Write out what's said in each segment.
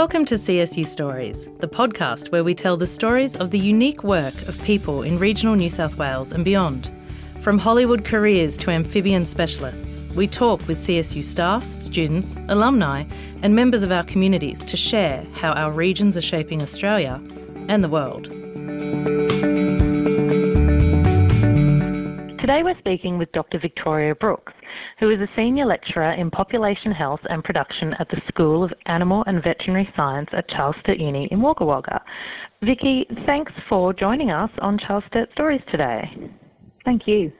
Welcome to CSU Stories, the podcast where we tell the stories of the unique work of people in regional New South Wales and beyond. From Hollywood careers to amphibian specialists, we talk with CSU staff, students, alumni and members of our communities to share how our regions are shaping Australia and the world. Today we're speaking with Dr Victoria Brookes, who is a senior lecturer in population health and production at the School of Animal and Veterinary Science at Charles Sturt Uni in Wagga Wagga. Vicky, thanks for joining us on Charles Sturt Stories today. Thank you.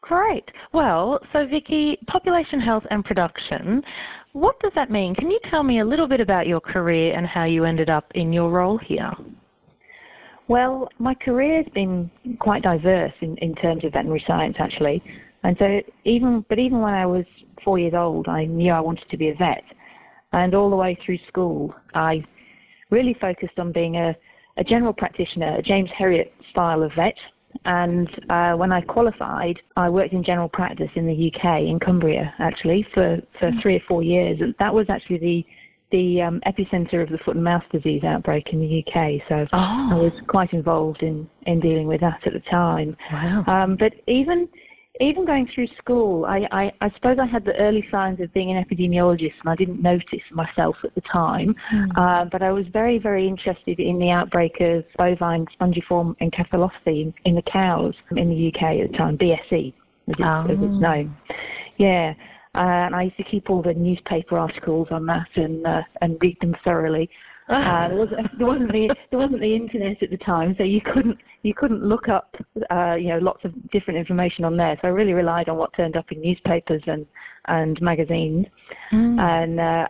Great. Well, so Vicky, population health and production, what does that mean? Can you tell me a little bit about your career and how you ended up in your role here? Well, my career has been quite diverse in terms of veterinary science, actually. And so even when I was 4 years old, I knew I wanted to be a vet. And all the way through school, I really focused on being a general practitioner, a James Herriot style of vet. And when I qualified, I worked in general practice in the UK, in Cumbria, actually, for 3 or 4 years. And that was actually the epicenter of the foot and mouth disease outbreak in the UK. So I was quite involved in dealing with that at the time. Wow. But even going through school, I suppose I had the early signs of being an epidemiologist, and I didn't notice myself at the time. But I was very, very interested in the outbreak of bovine spongiform encephalopathy in the cows in the UK at the time, BSE, as it's known. Yeah, and I used to keep all the newspaper articles on that and read them thoroughly. There wasn't the internet at the time, so you couldn't look up lots of different information on there. So I really relied on what turned up in newspapers and magazines, and I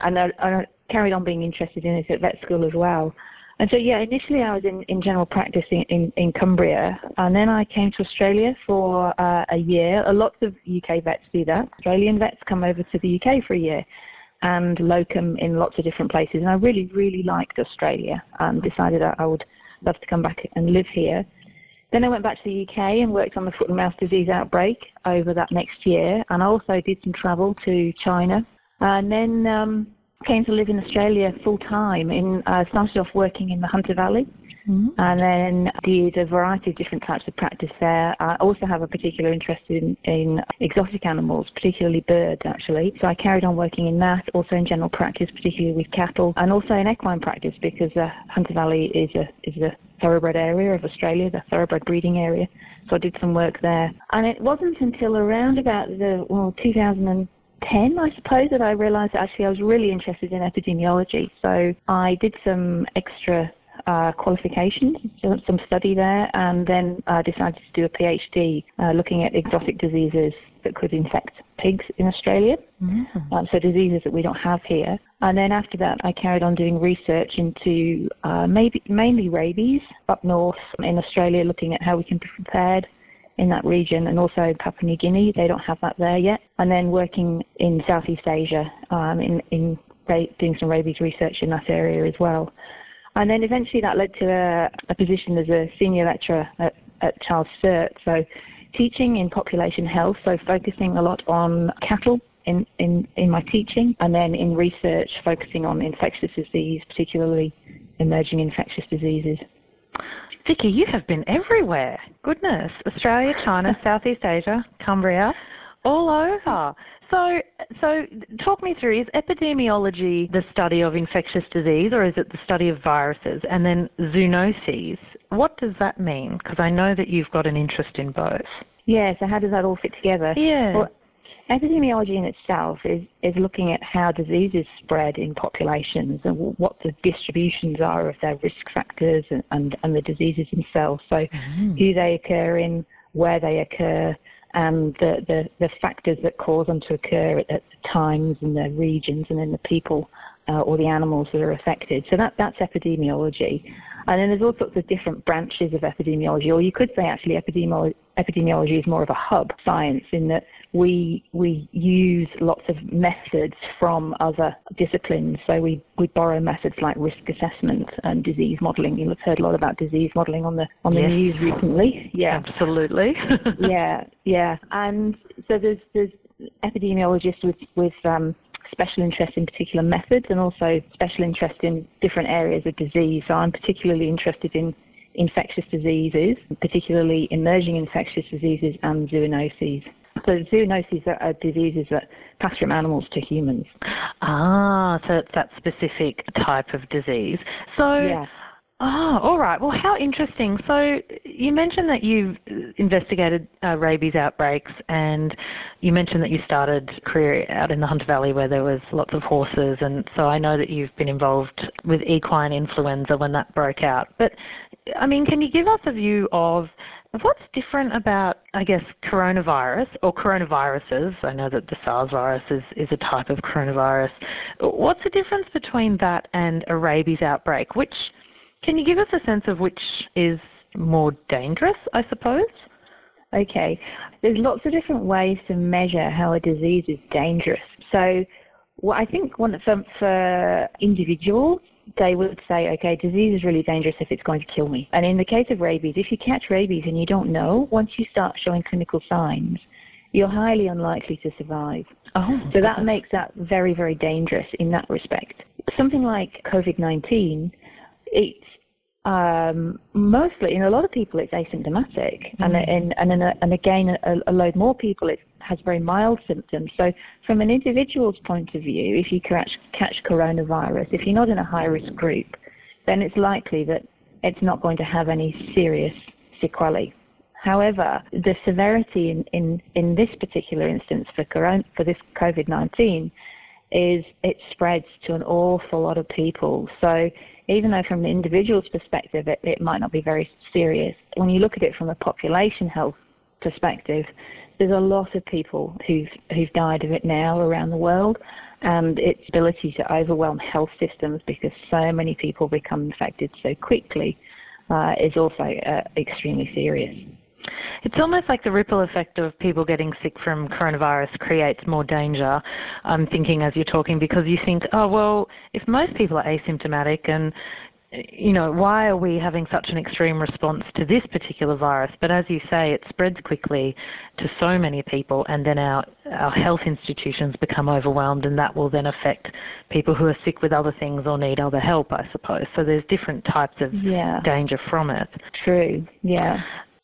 carried on being interested in it at vet school as well. And so initially I was in general practice in Cumbria, and then I came to Australia for a year. A lot of UK vets do that. Australian vets come over to the UK for a year and locum in lots of different places, and I really, really liked Australia and decided that I would love to come back and live here. Then I went back to the UK and worked on the foot and mouth disease outbreak over that next year, and I also did some travel to China, and then came to live in Australia full-time. Started off working in the Hunter Valley, and then did a variety of different types of practice there. I also have a particular interest in exotic animals, particularly birds, actually. So I carried on working in that, also in general practice, particularly with cattle, and also in equine practice, because Hunter Valley is a thoroughbred area of Australia, the thoroughbred breeding area. So I did some work there. And it wasn't until around about 2010, I suppose, that I realised that actually I was really interested in epidemiology. So I did some extra qualifications, some study there, and then decided to do a PhD looking at exotic diseases that could infect pigs in Australia, so diseases that we don't have here. And then after that I carried on doing research into mainly rabies up north in Australia, looking at how we can be prepared in that region, and also in Papua New Guinea. They don't have that there yet. And then working in Southeast Asia, doing some rabies research in that area as well. And then eventually that led to a position as a senior lecturer at Charles Sturt, so teaching in population health, so focusing a lot on cattle in my teaching, and then in research focusing on infectious disease, particularly emerging infectious diseases. Vicky, you have been everywhere. Goodness, Australia, China, Southeast Asia, Cumbria, all over. So talk me through, is epidemiology the study of infectious disease, or is it the study of viruses? And then zoonoses, what does that mean? Because I know that you've got an interest in both. Yeah, so how does that all fit together? Yeah. Well, epidemiology in itself is looking at how diseases spread in populations and what the distributions are of their risk factors and the diseases themselves. So who they occur in, where they occur, and the factors that cause them to occur at the times and the regions, and then the people or the animals that are affected. So that's epidemiology. And then there's all sorts of different branches of epidemiology, or you could say actually epidemiology is more of a hub science, in that we use lots of methods from other disciplines. So we borrow methods like risk assessment and disease modelling. You've heard a lot about disease modelling on the news recently. Yeah, absolutely. Yeah, yeah. And so there's epidemiologists with special interest in particular methods and also special interest in different areas of disease. So I'm particularly interested in infectious diseases, particularly emerging infectious diseases and zoonoses. So zoonoses are diseases that pass from animals to humans. Ah, so it's that specific type of disease. So, yeah. Oh, all right. Well, how interesting. So you mentioned that you've investigated rabies outbreaks, and you mentioned that you started a career out in the Hunter Valley where there was lots of horses, and so I know that you've been involved with equine influenza when that broke out. But, I mean, can you give us a view of what's different about, I guess, coronavirus or coronaviruses? I know that the SARS virus is a type of coronavirus. What's the difference between that and a rabies outbreak? Can you give us a sense of which is more dangerous, I suppose? Okay. There's lots of different ways to measure how a disease is dangerous. So what I think for individuals, they would say, okay, disease is really dangerous if it's going to kill me. And in the case of rabies, if you catch rabies and you don't know, once you start showing clinical signs, you're highly unlikely to survive. Oh, so that makes that very, very dangerous in that respect. Something like COVID-19, it's mostly, in a lot of people, it's asymptomatic. Mm-hmm. And again, a load more people, it has very mild symptoms. So from an individual's point of view, if you catch coronavirus, if you're not in a high-risk group, then it's likely that it's not going to have any serious sequelae. However, the severity in this particular instance for this COVID-19 is it spreads to an awful lot of people. So even though from an individual's perspective it might not be very serious, when you look at it from a population health perspective, there's a lot of people who've died of it now around the world, and its ability to overwhelm health systems because so many people become infected so quickly is also extremely serious. It's almost like the ripple effect of people getting sick from coronavirus creates more danger, I'm thinking as you're talking, because you think, oh, well, if most people are asymptomatic and, you know, why are we having such an extreme response to this particular virus? But as you say, it spreads quickly to so many people, and then our health institutions become overwhelmed, and that will then affect people who are sick with other things or need other help, I suppose. So there's different types of danger from it. True, yeah.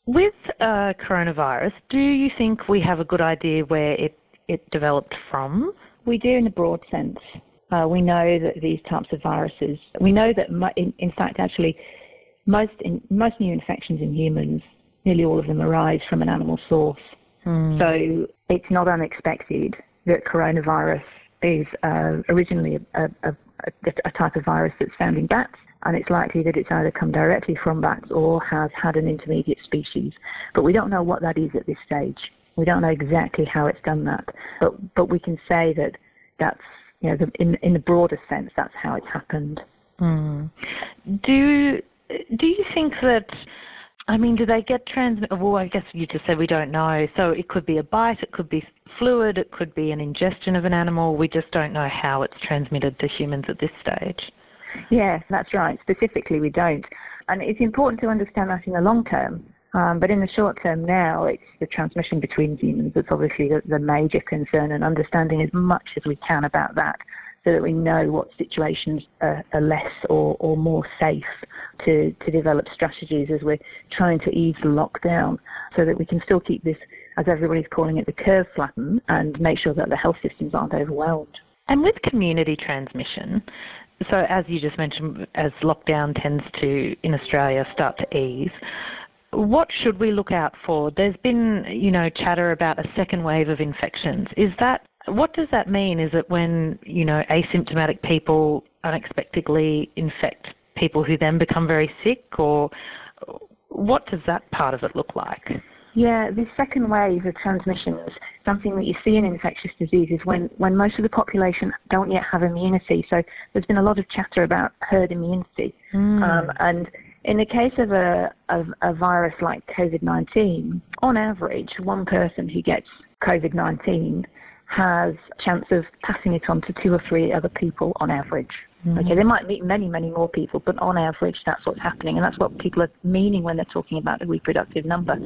With coronavirus, do you think we have a good idea where it developed from? We do in a broad sense. We know that these types of viruses, we know that most new infections in humans, nearly all of them arise from an animal source. Mm. So it's not unexpected that coronavirus is originally a type of virus that's found in bats, and it's likely that it's either come directly from bats or has had an intermediate species. But we don't know what that is at this stage. We don't know exactly how it's done that. But we can say that that's, you know, in the broader sense, that's how it's happened. Mm. Do you think that, I mean, do they get transmitted? Well, I guess you just said we don't know. So it could be a bite, it could be fluid, it could be an ingestion of an animal. We just don't know how it's transmitted to humans at this stage. Yes, that's right. Specifically, we don't. And it's important to understand that in the long term. But in the short term now, it's the transmission between humans that's obviously the major concern, and understanding as much as we can about that so that we know what situations are less or more safe to develop strategies as we're trying to ease the lockdown so that we can still keep this, as everybody's calling it, the curve flattened, and make sure that the health systems aren't overwhelmed. And with community transmission, so as you just mentioned, as lockdown tends to, in Australia, start to ease, what should we look out for? There's been, you know, chatter about a second wave of infections. What does that mean? Is it when, you know, asymptomatic people unexpectedly infect people who then become very sick, or what does that part of it look like? Yeah, the second wave of transmission is something that you see in infectious diseases when most of the population don't yet have immunity. So there's been a lot of chatter about herd immunity. Mm. And in the case of a virus like COVID-19, on average, one person who gets COVID-19 has a chance of passing it on to 2 or 3 other people on average. Mm-hmm. Okay, they might meet many, many more people, but on average, that's what's happening, and that's what people are meaning when they're talking about the reproductive number.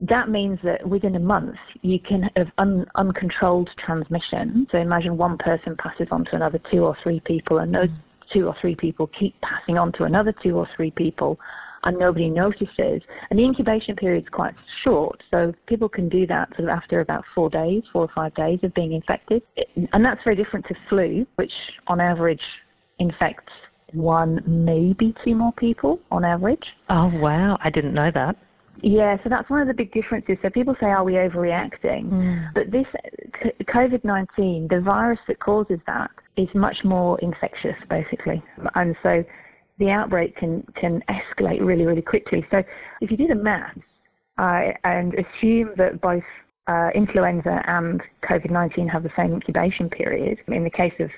that means that within a month you can have uncontrolled transmission. So imagine one person passes on to another two or three people, and those two or three people keep passing on to another two or three people, and nobody notices. And the incubation period is quite short, so people can do that sort of after about 4 days, 4 or 5 days of being infected. And that's very different to flu, which on average infects one, maybe two more people on average. Oh, wow. I didn't know that. Yeah, so that's one of the big differences. So people say, are we overreacting? But this COVID-19, the virus that causes that is much more infectious, basically. And so the outbreak can escalate really, really quickly. So if you do the maths and assume that both influenza and COVID-19 have the same incubation period, in the case of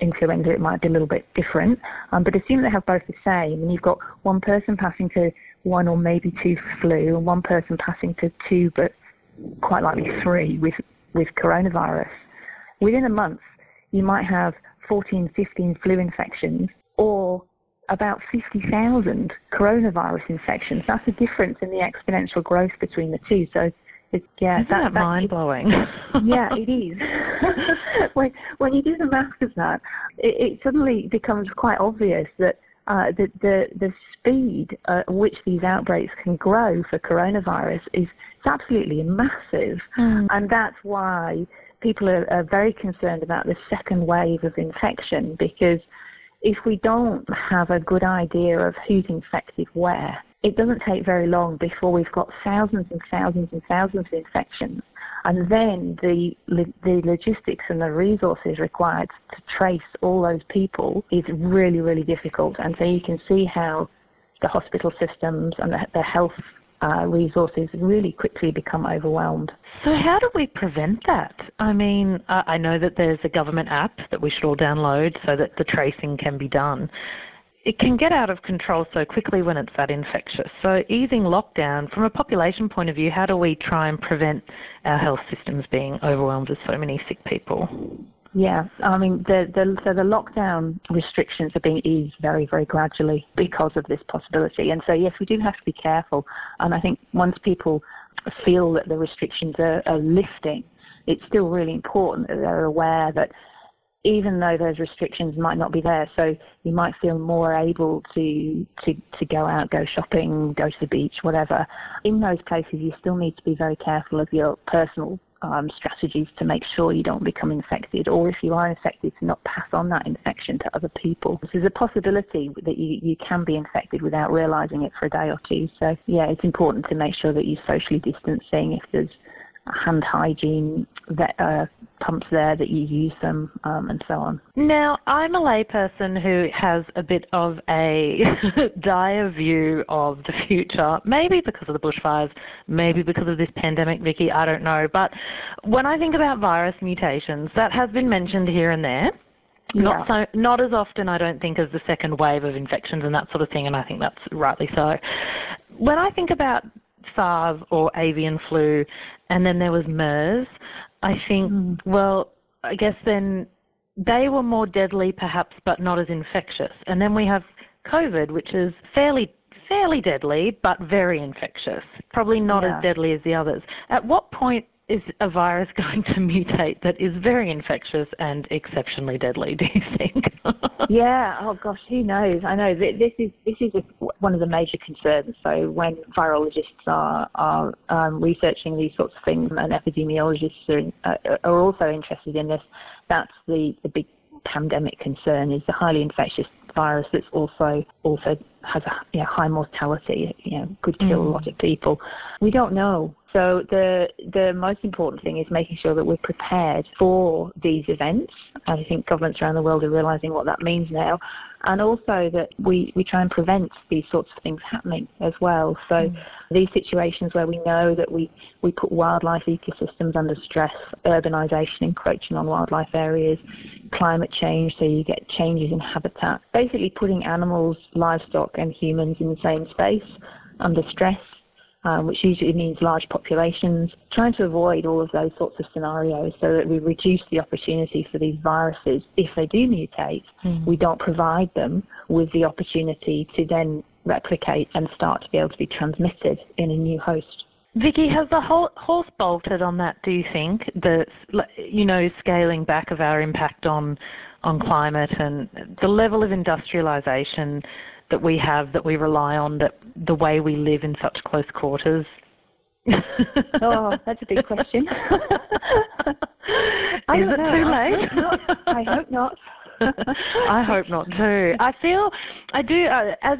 influenza it might be a little bit different, but assume they have both the same, and you've got one person passing to one or maybe two for flu, and one person passing to two, but quite likely three with coronavirus. Within a month, you might have 14, 15 flu infections or about 50,000 coronavirus infections. That's the difference in the exponential growth between the two. So, Isn't that mind-blowing? Yeah, it is. When you do the math of that, it suddenly becomes quite obvious that the speed at which these outbreaks can grow for coronavirus is absolutely massive. And that's why people are very concerned about the second wave of infection, because if we don't have a good idea of who's infected where, it doesn't take very long before we've got thousands and thousands and thousands of infections. And then the logistics and the resources required to trace all those people is really, really difficult. And so you can see how the hospital systems and the health resources really quickly become overwhelmed. So how do we prevent that? I mean, I know that there's a government app that we should all download so that the tracing can be done. It can get out of control so quickly when it's that infectious. So easing lockdown, from a population point of view, how do we try and prevent our health systems being overwhelmed with so many sick people? Yeah, I mean, so the lockdown restrictions are being eased very, very gradually because of this possibility. And so, yes, we do have to be careful. And I think once people feel that the restrictions are lifting, it's still really important that they're aware that even though those restrictions might not be there, so you might feel more able to go out, go shopping, go to the beach, whatever. In those places, you still need to be very careful of your personal strategies to make sure you don't become infected, or if you are infected, to not pass on that infection to other people. So there's a possibility that you can be infected without realising it for a day or two. So, yeah, it's important to make sure that you're socially distancing. If there's hand hygiene pumps there, that you use them, and so on. Now, I'm a layperson who has a bit of a dire view of the future, maybe because of the bushfires, maybe because of this pandemic, Vicky, I don't know. But when I think about virus mutations, that has been mentioned here and there. Yeah. Not as often, I don't think, as the second wave of infections and that sort of thing, and I think that's rightly so. When I think about SARS or avian flu, and then there was MERS, I think, well, I guess then they were more deadly perhaps, but not as infectious. And then we have COVID, which is fairly deadly, but very infectious, probably not as deadly as the others. At what point is a virus going to mutate that is very infectious and exceptionally deadly, do you think? Yeah, oh gosh, who knows? I know this is one of the major concerns. So when virologists are researching these sorts of things, and epidemiologists are also interested in this, that's the big pandemic concern, is the highly infectious virus that's also has a high mortality, could kill a lot of people. We don't know. So the most important thing is making sure that we're prepared for these events. I think governments around the world are realising what that means now. And also that we try and prevent these sorts of things happening as well. So these situations where we know that we put wildlife ecosystems under stress, urbanisation encroaching on wildlife areas, climate change, so you get changes in habitat. Basically putting animals, livestock and humans in the same space under stress, which usually means large populations, trying to avoid all of those sorts of scenarios so that we reduce the opportunity for these viruses. If they do mutate, we don't provide them with the opportunity to then replicate and start to be able to be transmitted in a new host. Vicky, has the horse bolted on that, do you think? The, you know, scaling back of our impact on climate and the level of industrialisation that we have, that we rely on, that the way we live in such close quarters? Oh, that's a big question. Is it too late? I hope not. I hope not too. As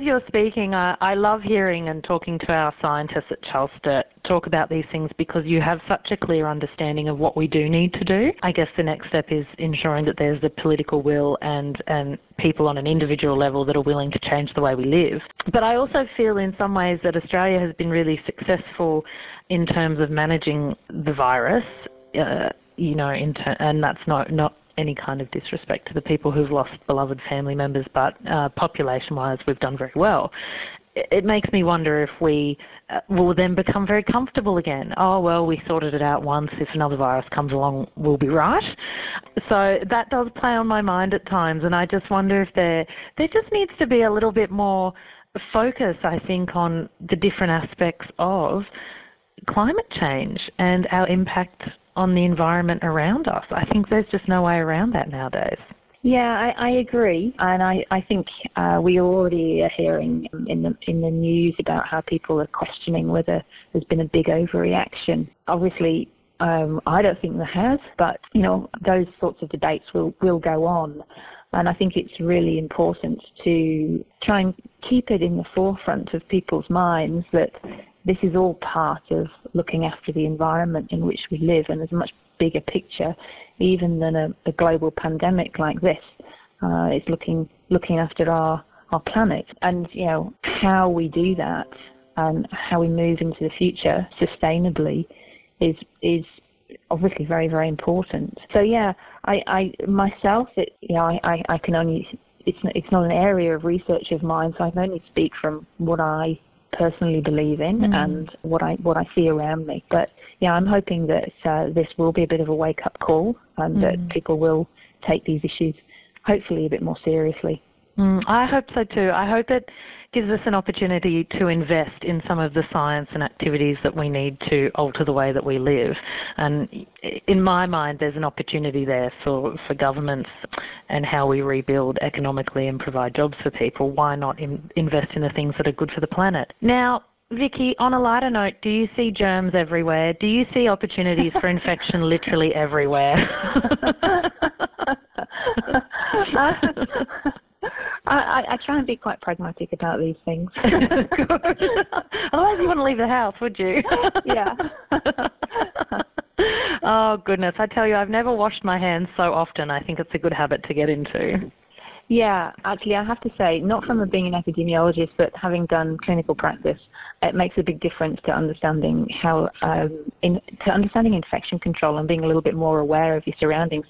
you're speaking, I love hearing and talking to our scientists at Charles Sturt talk about these things, because you have such a clear understanding of what we do need to do. I guess the next step is ensuring that there's the political will and people on an individual level that are willing to change the way we live. But I also feel in some ways that Australia has been really successful in terms of managing the virus, and that's not any kind of disrespect to the people who've lost beloved family members, but population-wise, we've done very well. It makes me wonder if we will then become very comfortable again. Oh, well, we sorted it out once. If another virus comes along, we'll be right. So that does play on my mind at times, and I just wonder if there just needs to be a little bit more focus, I think, on the different aspects of climate change and our impact on the environment around us. I think there's just no way around that nowadays. Yeah, I agree, and I think we already are hearing in the news about how people are questioning whether there's been a big overreaction. Obviously, I don't think there has, but you know, those sorts of debates will go on, and I think it's really important to try and keep it in the forefront of people's minds that this is all part of looking after the environment in which we live, and there's a much bigger picture, even than a global pandemic like this. It's looking after our planet, and you know, how we do that and how we move into the future sustainably is obviously very, very important. So yeah, I can only, it's not an area of research of mine, so I can only speak from what I personally believe in and what I see around me. But yeah, I'm hoping that this will be a bit of a wake-up call, and that people will take these issues hopefully a bit more seriously. I hope so too. I hope it gives us an opportunity to invest in some of the science and activities that we need to alter the way that we live. And in my mind, there's an opportunity there for governments and how we rebuild economically and provide jobs for people. Why not invest in the things that are good for the planet? Now, Vicky, on a lighter note, do you see germs everywhere? Do you see opportunities for infection literally everywhere? I try and be quite pragmatic about these things. Otherwise you wouldn't leave the house, would you? Yeah. Oh, goodness. I tell you, I've never washed my hands so often. I think it's a good habit to get into. Yeah, actually, I have to say, not from being an epidemiologist, but having done clinical practice, it makes a big difference to understanding how to understanding infection control and being a little bit more aware of your surroundings.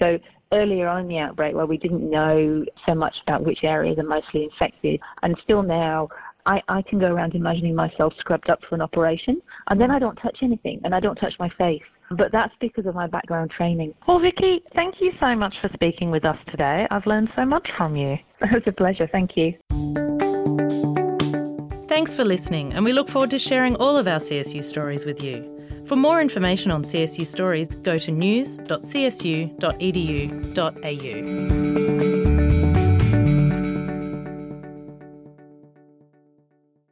So earlier on in the outbreak, where we didn't know so much about which areas are mostly infected, and still now I can go around imagining myself scrubbed up for an operation, and then I don't touch anything and I don't touch my face. But that's because of my background training. Well, Vicky, thank you so much for speaking with us today. I've learned so much from you. It was a pleasure. Thank you. Thanks for listening, and we look forward to sharing all of our CSU stories with you. For more information on CSU Stories, go to news.csu.edu.au.